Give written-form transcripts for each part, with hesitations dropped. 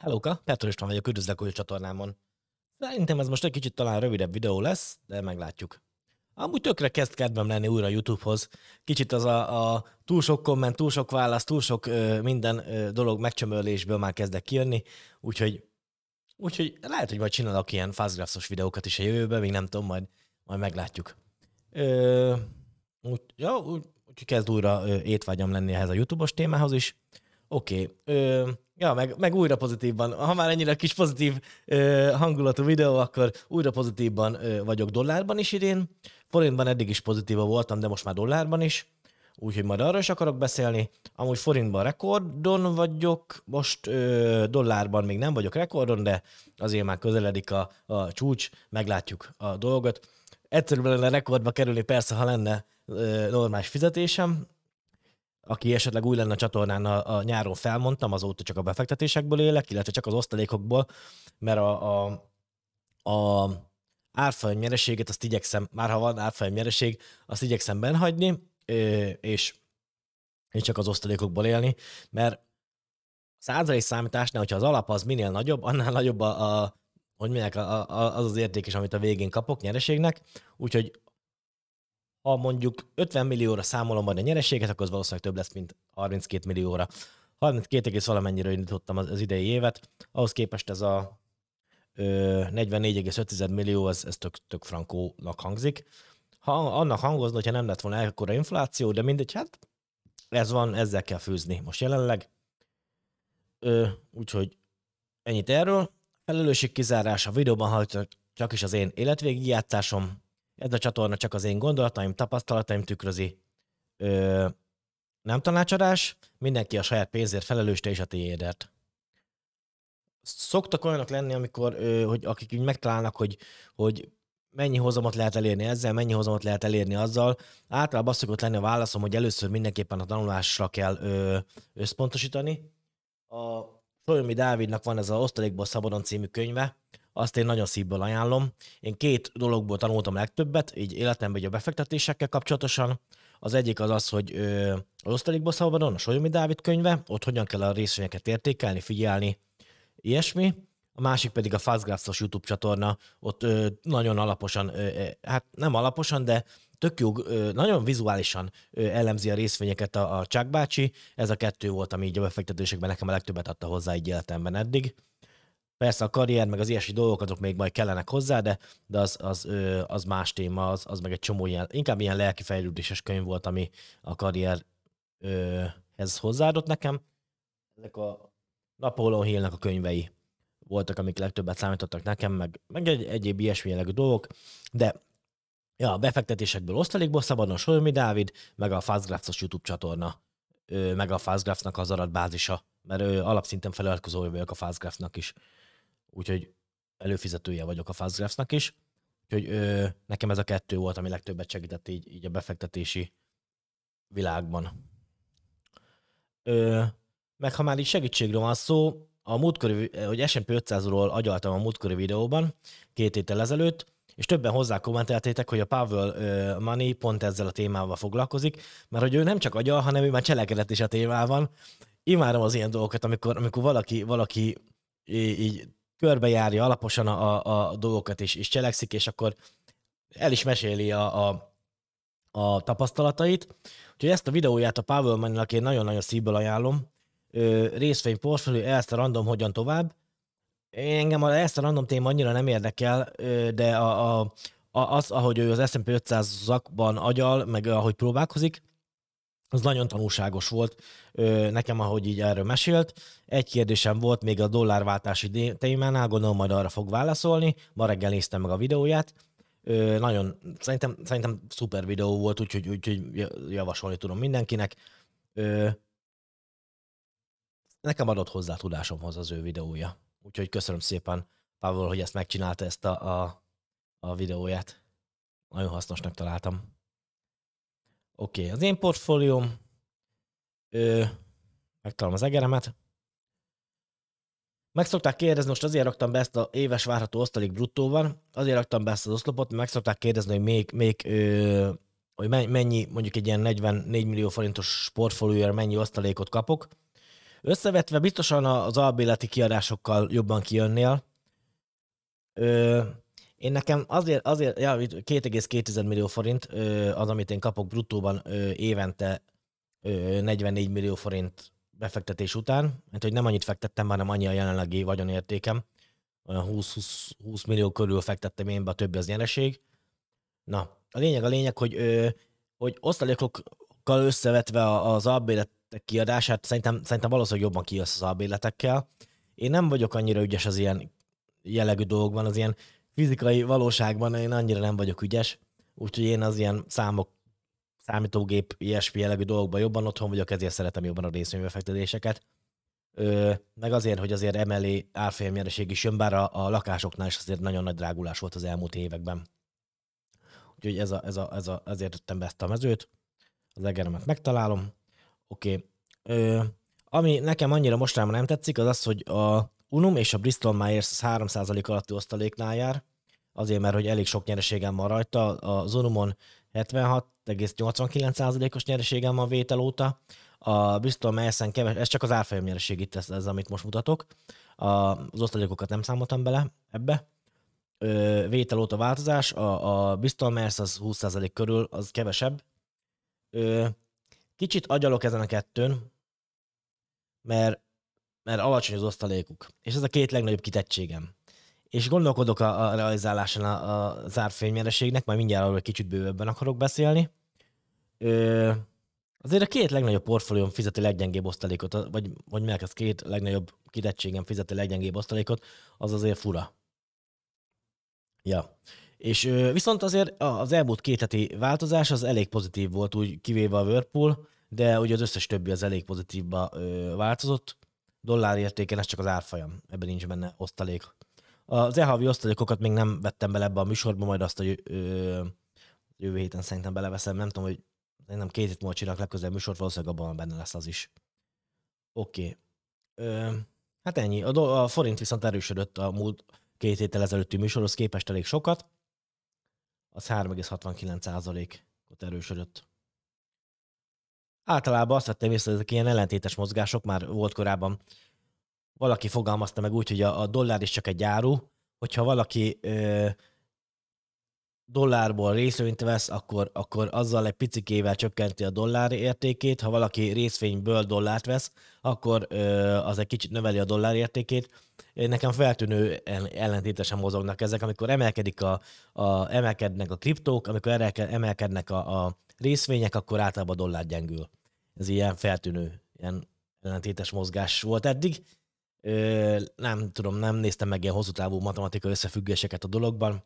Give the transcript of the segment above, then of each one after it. Hellóka, Kertor István vagyok, üdvözlek új csatornámon. Szerintem ez most egy kicsit talán rövidebb videó lesz, de meglátjuk. Amúgy tökre kezd kedvem lenni újra YouTube-hoz. Kicsit az a túl sok komment, túl sok válasz, túl sok minden dolog megcsömörlésből már kezdek kijönni, úgyhogy lehet, hogy majd csinálok ilyen Fast Graphs-os videókat is a jövőben, még nem tudom, majd meglátjuk. Úgyhogy kezd újra étvágyam lenni ehhez a YouTube-os témához is. Oké. Ja, meg újra pozitívban. Ha már ennyire kis pozitív hangulatú videó, akkor újra pozitívban vagyok dollárban is idén. Forintban eddig is pozitíva voltam, de most már dollárban is. Úgyhogy majd arra is akarok beszélni. Amúgy forintban rekordon vagyok, most dollárban még nem vagyok rekordon, de azért már közeledik a csúcs, meglátjuk a dolgot. Egyszerűbb lenne rekordba kerülni persze, ha lenne normális fizetésem. Aki esetleg új lenne a csatornán, a nyáron felmondtam, azóta csak a befektetésekből élek, illetve csak az osztalékokból, mert a árfolyam nyereséget azt igyekszem, már ha van árfolyam nyereség, azt igyekszem benhagyni, és én csak az osztalékokból élni, mert százalék számításnál, hogyha az alap az minél nagyobb, annál nagyobb az az érték is, amit a végén kapok nyereségnek, úgyhogy ha mondjuk 50 millióra számolom majd a nyereséget, akkor az valószínűleg több lesz, mint 32 millióra. 32 egész valamennyire indítottam az idei évet, ahhoz képest ez a 44,5 millió, ez tök frankónak hangzik. Annak hangozna, hogyha nem lett volna ekkora infláció, de mindegy, hát ez van, ezzel kell főzni most jelenleg. Úgyhogy ennyit erről. Felelősségkizárás a videóban, ha csak is az én életvégi játszásom. Ez a csatorna csak az én gondolataim, tapasztalataim tükrözi. Nem tanácsadás, mindenki a saját pénzért felelős, te is a tiédért. Szoktak olyanok lenni, amikor, hogy akik így megtalálnak, hogy mennyi hozamot lehet elérni ezzel, mennyi hozamot lehet elérni azzal. Általában az szokott lenni a válaszom, hogy először mindenképpen a tanulásra kell összpontosítani. A Sólyomi Dávidnak van ez az Osztalékból Szabadon című könyve. Azt én nagyon szívből ajánlom. Én két dologból tanultam legtöbbet, így életemben, így a befektetésekkel kapcsolatosan. Az egyik az az, hogy az Osztalékból Szabadon, a Sólyomi Dávid könyve, ott hogyan kell a részvényeket értékelni, figyelni, ilyesmi. A másik pedig a Fast Graphs-os YouTube csatorna, ott nagyon alaposan, hát nem alaposan, de tök jó, nagyon vizuálisan elemzi a részvényeket a Chuck bácsi. Ez a kettő volt, ami így a befektetésekben nekem a legtöbbet adta hozzá így életemben eddig. Persze a karrier, meg az ilyesmi dolgok, azok még majd kellenek hozzá, de az más téma, az meg egy csomó ilyen, inkább ilyen lelkifejlődéses könyv volt, ami a karrierhez hozzáadott nekem. Ezek a Napoleon Hillnek a könyvei voltak, amik legtöbbet számítottak nekem, meg egyéb ilyesmi jellegű dolgok, de ja, a befektetésekből, osztalékból szabadon, Sólyomi Dávid, meg a Fast Graphs-os YouTube csatorna, meg a Fast Graphs-nak az adatbázisa, mert alapszinten feliratkozója vagyok a Fast Graphs-nak is. Úgyhogy előfizetője vagyok a Fast Graphs-nak is. Úgyhogy nekem ez a kettő volt, ami legtöbbet segített így a befektetési világban. Meg ha már így segítségről van szó, a múltkori, hogy S&P 500-ról agyaltam a múltkori videóban, 2 héttel ezelőtt, és többen hozzá kommenteltétek, hogy a PawelMoney pont ezzel a témával foglalkozik, mert hogy ő nem csak agyal, hanem ő már cselekedett is a témában. Imádom az ilyen dolgokat, amikor valaki így körbejárja alaposan a dolgokat, és cselekszik, és akkor el is meséli a tapasztalatait. Úgyhogy ezt a videóját a PawelMoney-nak én nagyon-nagyon szívből ajánlom. Részvény, portfólió, ezt a random, hogyan tovább. Engem ezt a random téma annyira nem érdekel, de az, ahogy ő az S&P 500-zakban agyal, meg ahogy próbálkozik, az nagyon tanulságos volt nekem, ahogy így erről mesélt. Egy kérdésem volt még a dollárváltási témánál, gondolom majd arra fog válaszolni. Ma reggel néztem meg a videóját. Nagyon, szerintem szuper videó volt, úgyhogy javasolni tudom mindenkinek. Nekem adott hozzá tudásomhoz az ő videója. Úgyhogy köszönöm szépen, Pavel, hogy ezt megcsinálta, ezt a videóját. Nagyon hasznosnak találtam. Oké, az én portfólióm, megtalálom az egeremet. Meg szokták kérdezni, most azért raktam be ezt az éves várható osztalék bruttóval, azért raktam be ezt az oszlopot, meg szokták kérdezni, hogy hogy mennyi, mondjuk egy ilyen 44 millió forintos portfólióra mennyi osztalékot kapok. Összevetve biztosan az albérleti kiadásokkal jobban kijönnél. Én nekem azért 2,2 millió forint az, amit én kapok bruttóban évente 44 millió forint befektetés után, mert hogy nem annyit fektettem, hanem annyi a jelenlegi vagyonértékem. Olyan 20 millió körül fektettem én be, a többi az nyereség. Na, a lényeg, hogy osztalékokkal összevetve az albérletek kiadását, szerintem valószínűleg jobban kijössz az albérletekkel. Én nem vagyok annyira ügyes az ilyen jellegű dolgokban, az ilyen fizikai valóságban én annyira nem vagyok ügyes, úgyhogy én az ilyen számok, számítógép, ilyesmi jellegű dolgokban jobban otthon vagyok, ezért szeretem jobban a részvénybefektetéseket. Meg azért, hogy azért emellé árfolyamnyereség is jön, bár a lakásoknál is azért nagyon nagy drágulás volt az elmúlt években. Úgyhogy ezért tettem be ezt a mezőt, az egeremet megtalálom. Oké. Ami nekem annyira mostanában nem tetszik, az az, hogy a Unum és a Bristol-Myers 3% alatti osztaléknál jár, azért mert, hogy elég sok nyereségem van rajta. Az Unumon 76,89%-os nyereségem van vétel óta, a Bristol-Myersen ez csak az árfolyam nyereség itt, ez amit most mutatok. Az osztalékokat nem számoltam bele ebbe. Vétel óta változás, a Bristol-Myers az 20% körül, az kevesebb. Kicsit agyalok ezen a kettőn, mert alacsony az osztalékuk, és ez a két legnagyobb kitettségem. És gondolkodok a realizáláson az árfolyamnyereségnek, majd mindjárt arról kicsit bővebben akarok beszélni. Azért a két legnagyobb portfólióm fizeti leggyengébb osztalékot, vagy meg az két legnagyobb kitettségem fizeti leggyengébb osztalékot, az azért fura. Ja. És viszont azért az elmúlt két heti változás az elég pozitív volt, úgy kivéve a Whirlpool, de ugye az összes többi az elég pozitívba változott. Dollár értéken ez csak az árfolyam, ebben nincs benne osztalék. Az e-havi osztalékokat még nem vettem bele ebbe a műsorba, majd azt a jövő héten szerintem beleveszem, nem tudom, hogy nem két hét múlva csinálok legközelebb műsort, valószínűleg abban benne lesz az is. Oké. Hát ennyi. A forint viszont erősödött a múlt két héttel ezelőtti műsorhoz képest elég sokat. Az 3,69%-ot erősödött. Általában azt vettem észre, hogy ezek ilyen ellentétes mozgások már volt korábban. Valaki fogalmazta meg úgy, hogy a dollár is csak egy áru, hogyha valaki dollárból részvényt vesz, akkor azzal egy picikével csökkenti a dollár értékét, ha valaki részvényből dollárt vesz, akkor az egy kicsit növeli a dollár értékét. Nekem feltűnő ellentétesen mozognak ezek, amikor emelkednek a kriptók, amikor emelkednek a részvények, akkor általában a dollár gyengül. Ez ilyen feltűnő, ilyen ellentétes mozgás volt eddig. Nem tudom, nem néztem meg ilyen hosszú távú matematikai összefüggéseket a dologban.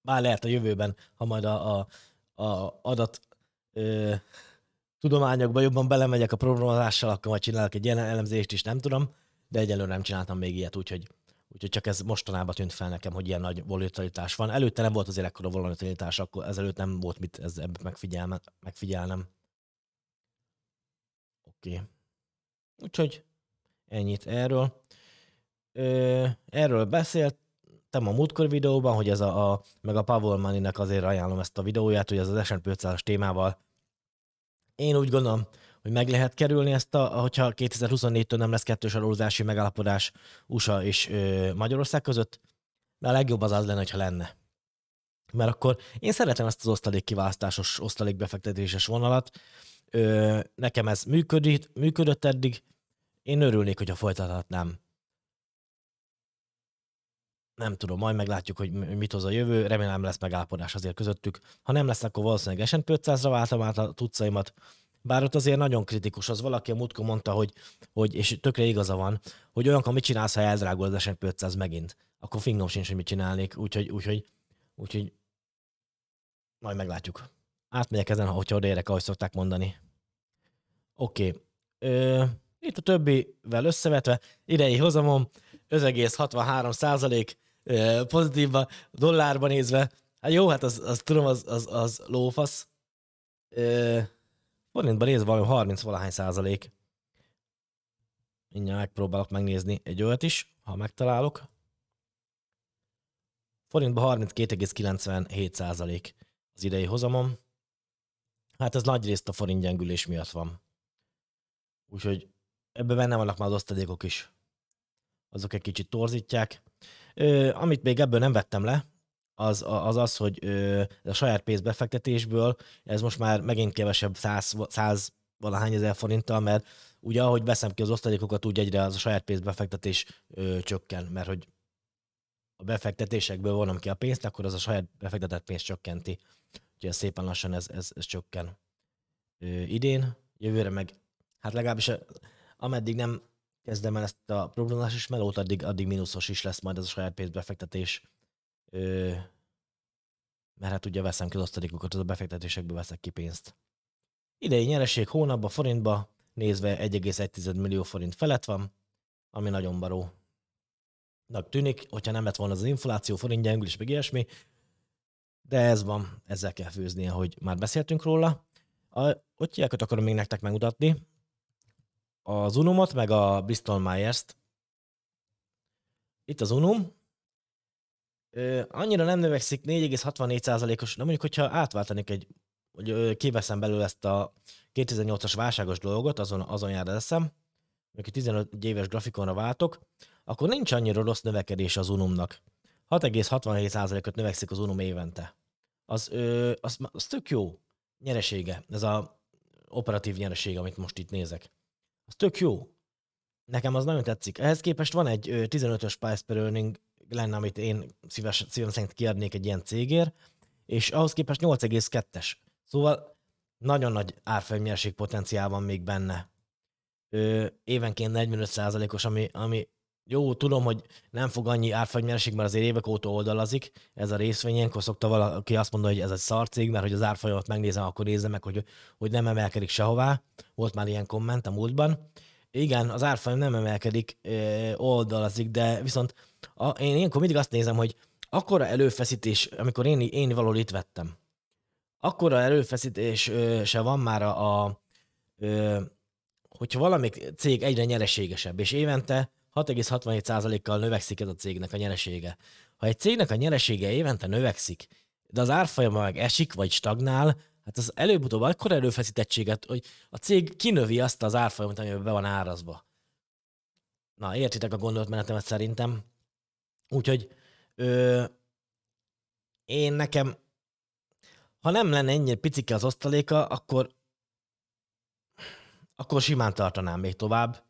Bár lehet a jövőben, ha majd a adat tudományokba jobban belemegyek a programozással, akkor majd csinálok egy ilyen elemzést is, nem tudom, de egyelőre nem csináltam még ilyet, úgyhogy csak ez mostanában tűnt fel nekem, hogy ilyen nagy volatilitás van. Előtte nem volt azért ekkora volatilitás, akkor ezelőtt nem volt mit megfigyelnem. Oké. Úgyhogy ennyit erről. Erről beszéltem a múltkor videóban, hogy ez meg a PawelMoney-nek azért ajánlom ezt a videóját, hogy ez az S&P 500-as témával. Én úgy gondolom, hogy meg lehet kerülni ezt, hogyha 2024-től nem lesz kettős adózási megállapodás USA és Magyarország között, de a legjobb az lenne, hogyha lenne. Mert akkor én szeretem ezt az osztalékkiválasztásos, osztalékbefektetéses vonalat. Nekem ez működött eddig. Én örülnék, hogyha folytathatnám. Nem tudom, majd meglátjuk, hogy mit hoz a jövő, remélem lesz megállapodás azért közöttük. Ha nem lesz, akkor valószínűleg S&P 500-ra váltam át a tucaimat. Bár ott azért nagyon kritikus az, valaki a múltkor mondta, hogy és tökre igaza van, hogy olyankor mit csinálsz, ha eldrágul az S&P 500 megint. Akkor fingom sincs, hogy mit csinálnék, úgyhogy majd meglátjuk. Átmegyek ezen, hogyha odaérek, ahogy szokták mondani. Oké. Itt a többivel összevetve, idei hozamom 5,63% pozitívban, dollárban nézve. Hát jó, hát az tudom, az lófasz. Forintban nézve valami 30-valahány %. Mindjárt megpróbálok megnézni egy olyat is, ha megtalálok. Forintban 32,97% az idei hozamom. Hát ez nagyrészt a forint gyengülés miatt van. Úgyhogy Ebben benne vannak már az osztalékok is. Azok egy kicsit torzítják. Amit még ebből nem vettem le, az, hogy a saját pénzbefektetésből ez most már megint kevesebb 100 valahány ezer forinttal, mert ugye ahogy veszem ki az osztalékokat, úgy egyre az a saját pénzbefektetés csökken, mert hogy a befektetésekből vonom ki a pénzt, akkor az a saját befektetett pénzt csökkenti. Ugye szépen lassan ez csökken. Idén, jövőre meg, hát legalábbis ameddig nem kezdem el ezt a problémásos melót, addig mínuszos is lesz majd ez a saját pénzbefektetés. Mert hát ugye veszem ki az osztalékokat, az a befektetésekből veszek ki pénzt. Idei nyereség hónapba, forintba nézve 1,1 millió forint felett van, ami nagyon barónak tűnik, hogyha nem lett volna az infláció, forintgyengülés, meg ilyesmi, de ez van, ezzel kell főznie, hogy már beszéltünk róla. Ott akarom még nektek megmutatni, az Unumot, meg a Bristol-Myers-t. Itt az Unum. Annyira nem növekszik, 4,64%-os, de mondjuk, hogyha átváltanék hogy kiveszem belőle ezt a 2008-as válságos dolgot, azon jár eszem, amikor 15 éves grafikonra váltok, akkor nincs annyira rossz növekedés az Unumnak. 6,67%-ot növekszik az Unum évente. Az tök jó nyeresége, ez a operatív nyereség, amit most itt nézek. Az tök jó. Nekem az nagyon tetszik. Ehhez képest van egy 15-ös price per earning lenne, amit én szívem szerint kiadnék egy ilyen cégért, és ahhoz képest 8,2-es. Szóval nagyon nagy árfolyamnyereség potenciál van még benne. Évenként 45%-os, ami jó, tudom, hogy nem fog annyi árfolyamnyereség, mert azért évek óta oldalazik ez a részvény. Ilyenkor szokta valaki azt mondani, hogy ez egy szarcég, mert hogy az árfolyamot megnézem, akkor nézem meg, hogy nem emelkedik sehová. Volt már ilyen komment a múltban. Igen, az árfolyam nem emelkedik, oldalazik, de viszont én ilyenkor mindig azt nézem, hogy akkora előfeszítés, amikor én valahol itt vettem, akkora előfeszítés se van már hogyha valamik cég egyre nyereségesebb, és évente 6,67%-kal növekszik ez a cégnek a nyeresége. Ha egy cégnek a nyeresége évente növekszik, de az árfolyama meg esik, vagy stagnál, hát az előbb-utóbb akkora előfeszítettséget, hogy a cég kinövi azt az árfolyamot, amiben be van árazva. Na, értitek a gondolatmenetemet szerintem. Úgyhogy ha nem lenne ennyire picike az osztaléka, akkor simán tartanám még tovább.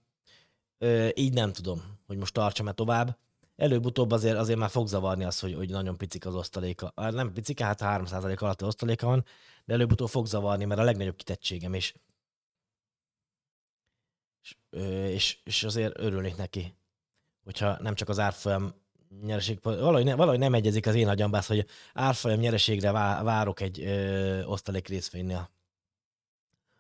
Így nem tudom, hogy most tartsam-e tovább. Előbb-utóbb azért már fog zavarni az, hogy nagyon picike az osztaléka. Nem picike, hát 3% alatti osztaléka van, de előbb-utóbb fog zavarni, mert a legnagyobb kitettségem is. És azért örülnék neki, hogyha nem csak az árfolyam nyereség, valahogy nem egyezik az én agyambász, hogy árfolyam nyereségre várok egy osztalék részvénynél.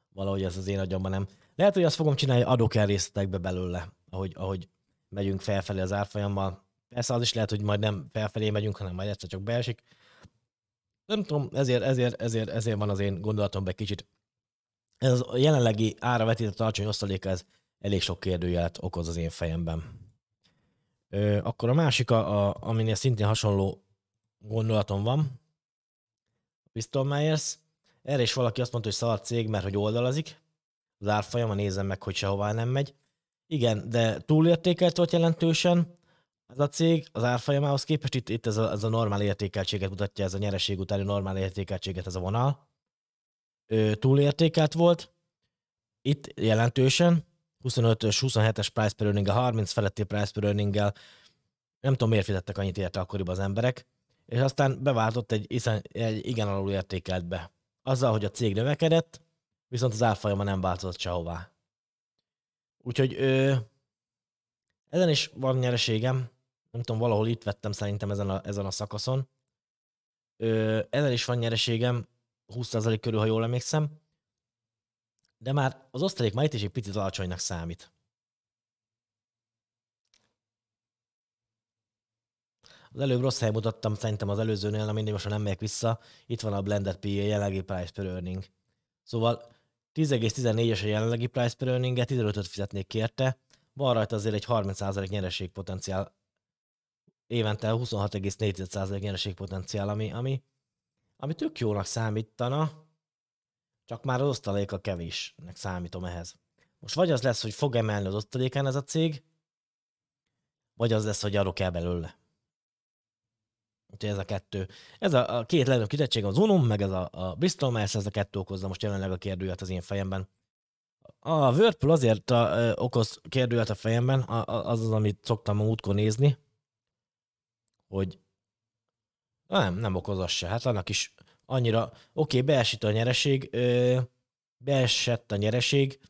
Valahogy ez az én agyamban nem. Lehet, hogy azt fogom csinálni, hogy adok el részletekbe belőle, ahogy megyünk felfelé az árfolyammal. Persze az is lehet, hogy majd nem felfelé megyünk, hanem majd egyszer csak beesik. Nem tudom, ezért van az én gondolatomban kicsit. Ez a jelenlegi ára vetített alacsony osztaléka, ez elég sok kérdőjelet okoz az én fejemben. Akkor a másik, aminél szintén hasonló gondolatom van, Bristol-Myers. Erre is valaki azt mondta, hogy szar cég, mert hogy oldalazik. Az árfolyama, nézem meg, hogy sehová nem megy. Igen, de túlértékelt volt jelentősen ez a cég az árfolyamához képest. Itt ez a normál értékeltséget mutatja, ez a nyereség utáni normál értékeltséget, ez a vonal. Túlértékelt volt. Itt jelentősen 25-ös, 27-es price per earning-gel, 30 feletti price per earning-gel. Nem tudom, miért fizettek annyit érte akkoriban az emberek. És aztán beváltott egy igen alul értékeltbe. Azzal, hogy a cég növekedett, viszont az árfolyama nem változott sehová. Úgyhogy ezen is van nyereségem. Nem tudom, valahol itt vettem szerintem ezen a szakaszon. Ezen is van nyereségem, 20% körül, ha jól emlékszem. De már az osztalék már itt is egy picit alacsonynak számít. Az előbb rossz helyen mutattam, szerintem az előzőnél, nem mindig, most nem megyek vissza. Itt van a blended PE, jelenlegi price per earning. Szóval 10,14-es a jelenlegi price per earning-et, 15-öt fizetnék ki érte. Van rajta azért egy 30% nyereségpotenciál. Évente 26,4% nyereségpotenciál, ami tök jónak számítana, csak már az osztaléka kevésnek számítom ehhez. Most vagy az lesz, hogy fog emelni az osztalékán ez a cég, vagy az lesz, hogy arról kell belőle. Úgyhogy ez a kettő. Ez a két legnagyobb kitettség az Unum, meg ez a Bristol-Myers, ez a kettő okozza most jelenleg a kérdőjelet az én fejemben. A Whirlpool azért okoz kérdőjelet a fejemben, az az, amit szoktam a múltkor nézni, hogy nem okoz az se. Hát annak is annyira, beesett a nyereség,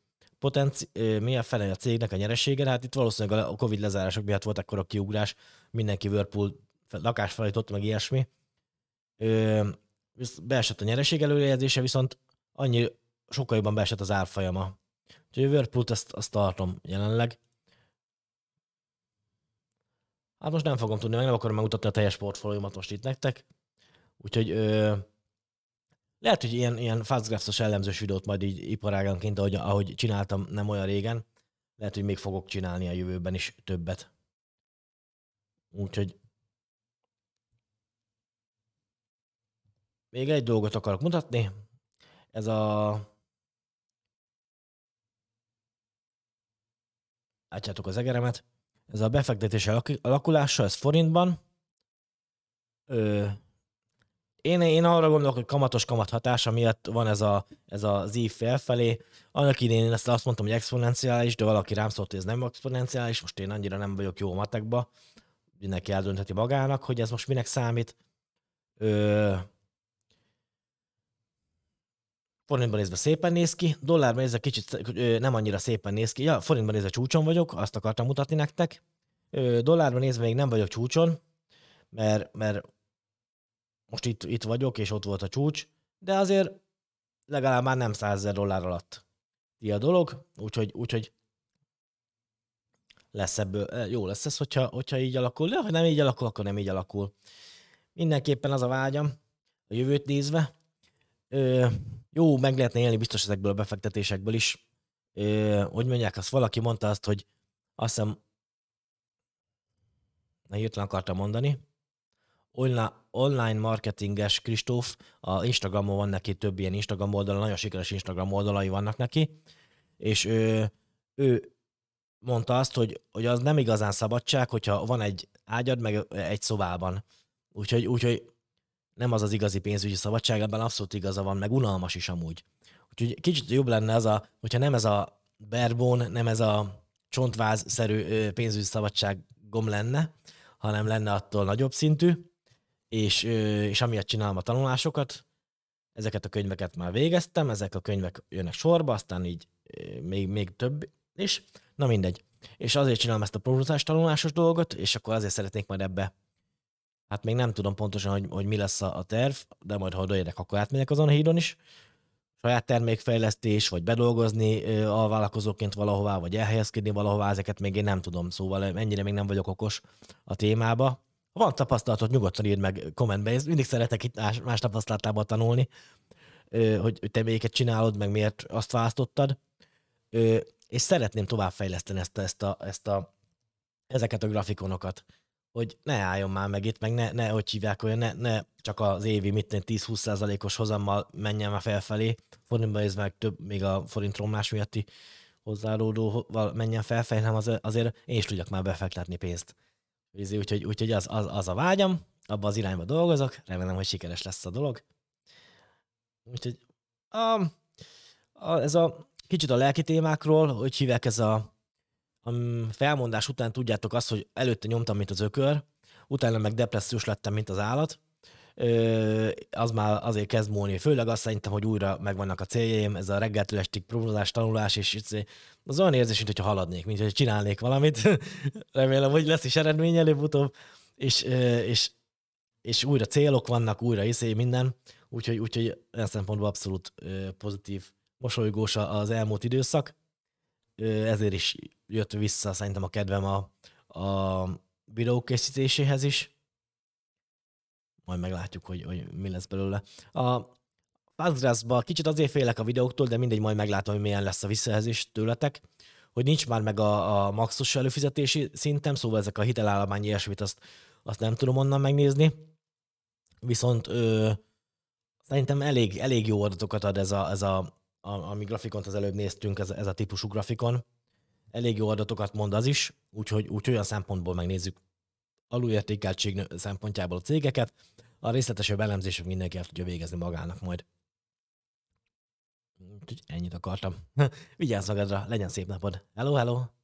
mi a fele a cégnek a nyeresége, hát itt valószínűleg a Covid lezárások miatt volt ekkora kiugrás, mindenki Whirlpool lakást felajtott, meg ilyesmi. Beesett a nyereség előrejelzése, viszont sokkal jobban beesett az árfolyama. Úgyhogy a Whirlpoolt azt tartom jelenleg. Hát most nem fogom tudni, meg nem akarom megmutatni a teljes portfóliómat most itt nektek. Úgyhogy lehet, hogy ilyen Fast Graphs-os elemzős videót majd így iparáganként, ahogy csináltam nem olyan régen, lehet, hogy még fogok csinálni a jövőben is többet. Úgyhogy még egy dolgot akarok mutatni. Ez a... Látjátok az egeremet. Ez a befektetési alakulása, ez forintban. Én arra gondolok, hogy kamatos hatása miatt van ez az ív felfelé. Annak idén én azt mondtam, hogy exponenciális, de valaki rám szólt, hogy ez nem exponenciális. Most én annyira nem vagyok jó matekba. Mindenki eldöntheti magának, hogy ez most minek számít. Forintban nézve szépen néz ki, dollárban nézve kicsit nem annyira szépen néz ki. Ja, forintban nézve csúcson vagyok, azt akartam mutatni nektek. Dollárban nézve még nem vagyok csúcson, mert most itt vagyok, és ott volt a csúcs, de azért legalább már nem $100,000 alatt a dolog, úgyhogy lesz ebből, jó lesz ez, hogyha így alakul, de ha nem így alakul, akkor nem így alakul. Mindenképpen az a vágyam, a jövőt nézve, jó, meg lehetne élni biztos ezekből a befektetésekből is. Hogy mondják, azt valaki mondta azt, hogy azt hiszem, hirtelen akartam mondani, online marketinges Kristóf, a Instagramon van neki több ilyen Instagram oldala, nagyon sikeres Instagram oldalai vannak neki, és ő mondta azt, hogy az nem igazán szabadság, hogyha van egy ágyad, meg egy szobában. Úgyhogy nem az az igazi pénzügyi szabadság, ebben abszolút igaza van, meg unalmas is amúgy. Úgyhogy kicsit jobb lenne az hogyha nem ez a barebone, nem ez a csontváz-szerű pénzügyi szabadságom lenne, hanem lenne attól nagyobb szintű, és amiatt csinálom a tanulásokat, ezeket a könyveket már végeztem, ezek a könyvek jönnek sorba, aztán így még több is, na mindegy. És azért csinálom ezt a prognózás tanulásos dolgot, és akkor azért szeretnék majd ebbe. Hát még nem tudom pontosan, hogy mi lesz a terv, de majd ha odaérek, akkor átmegyek azon a hídon is. Saját termékfejlesztés, vagy bedolgozni alvállalkozóként valahová, vagy elhelyezkedni valahová, ezeket még én nem tudom. Szóval ennyire még nem vagyok okos a témába. Ha van tapasztalatot, nyugodtan írd meg kommentbe. Én mindig szeretek itt más tapasztalatában tanulni, hogy te melyiket csinálod, meg miért azt választottad. És szeretném továbbfejleszteni ezeket a grafikonokat, hogy ne álljon már meg itt, meg ne hogy hívják olyan, ne csak az évi 10-20%-os hozammal menjen már felfelé, forintban ez meg több, még a forint romlás miatti hozzáadódóval menjen felfelé, hanem azért én is tudjak már befektetni pénzt. Úgyhogy az a vágyam, abban az irányba dolgozok, remélem, hogy sikeres lesz a dolog. Úgyhogy ez a kicsit a lelki témákról, hogy hívják ez a felmondás után tudjátok azt, hogy előtte nyomtam, mint az ökör, utána meg depressziós lettem, mint az állat. Az már azért kezd múlni. Főleg azt szerintem, hogy újra megvannak a céljaim, ez a reggeltől estig prognózás, tanulás, és az olyan érzés, mintha haladnék, mintha csinálnék valamit. Remélem, hogy lesz is eredmény előbb-utóbb, és újra célok vannak, újra hiszé minden. Úgyhogy ilyen szempontból abszolút pozitív, mosolygós az elmúlt időszak. Ezért is jött vissza szerintem a kedvem a videó készítéséhez is. Majd meglátjuk, hogy mi lesz belőle. A Fast Graphs-ban kicsit azért félek a videóktól, de mindegy, majd meglátom, hogy milyen lesz a visszajelzés tőletek, hogy nincs már meg a maxos előfizetési szintem, szóval ezek a hitelállomány ilyesmit, azt nem tudom onnan megnézni. Viszont szerintem elég jó adatokat ad ez a ami grafikont az előbb néztünk, ez a típusú grafikon. Elég jó adatokat mond az is, úgyhogy olyan szempontból megnézzük alulértékeltség szempontjából a cégeket. A részletesebb elemzések mindenki el tudja végezni magának majd. Úgyhogy ennyit akartam. Vigyázz magadra, legyen szép napod. Hello, hello!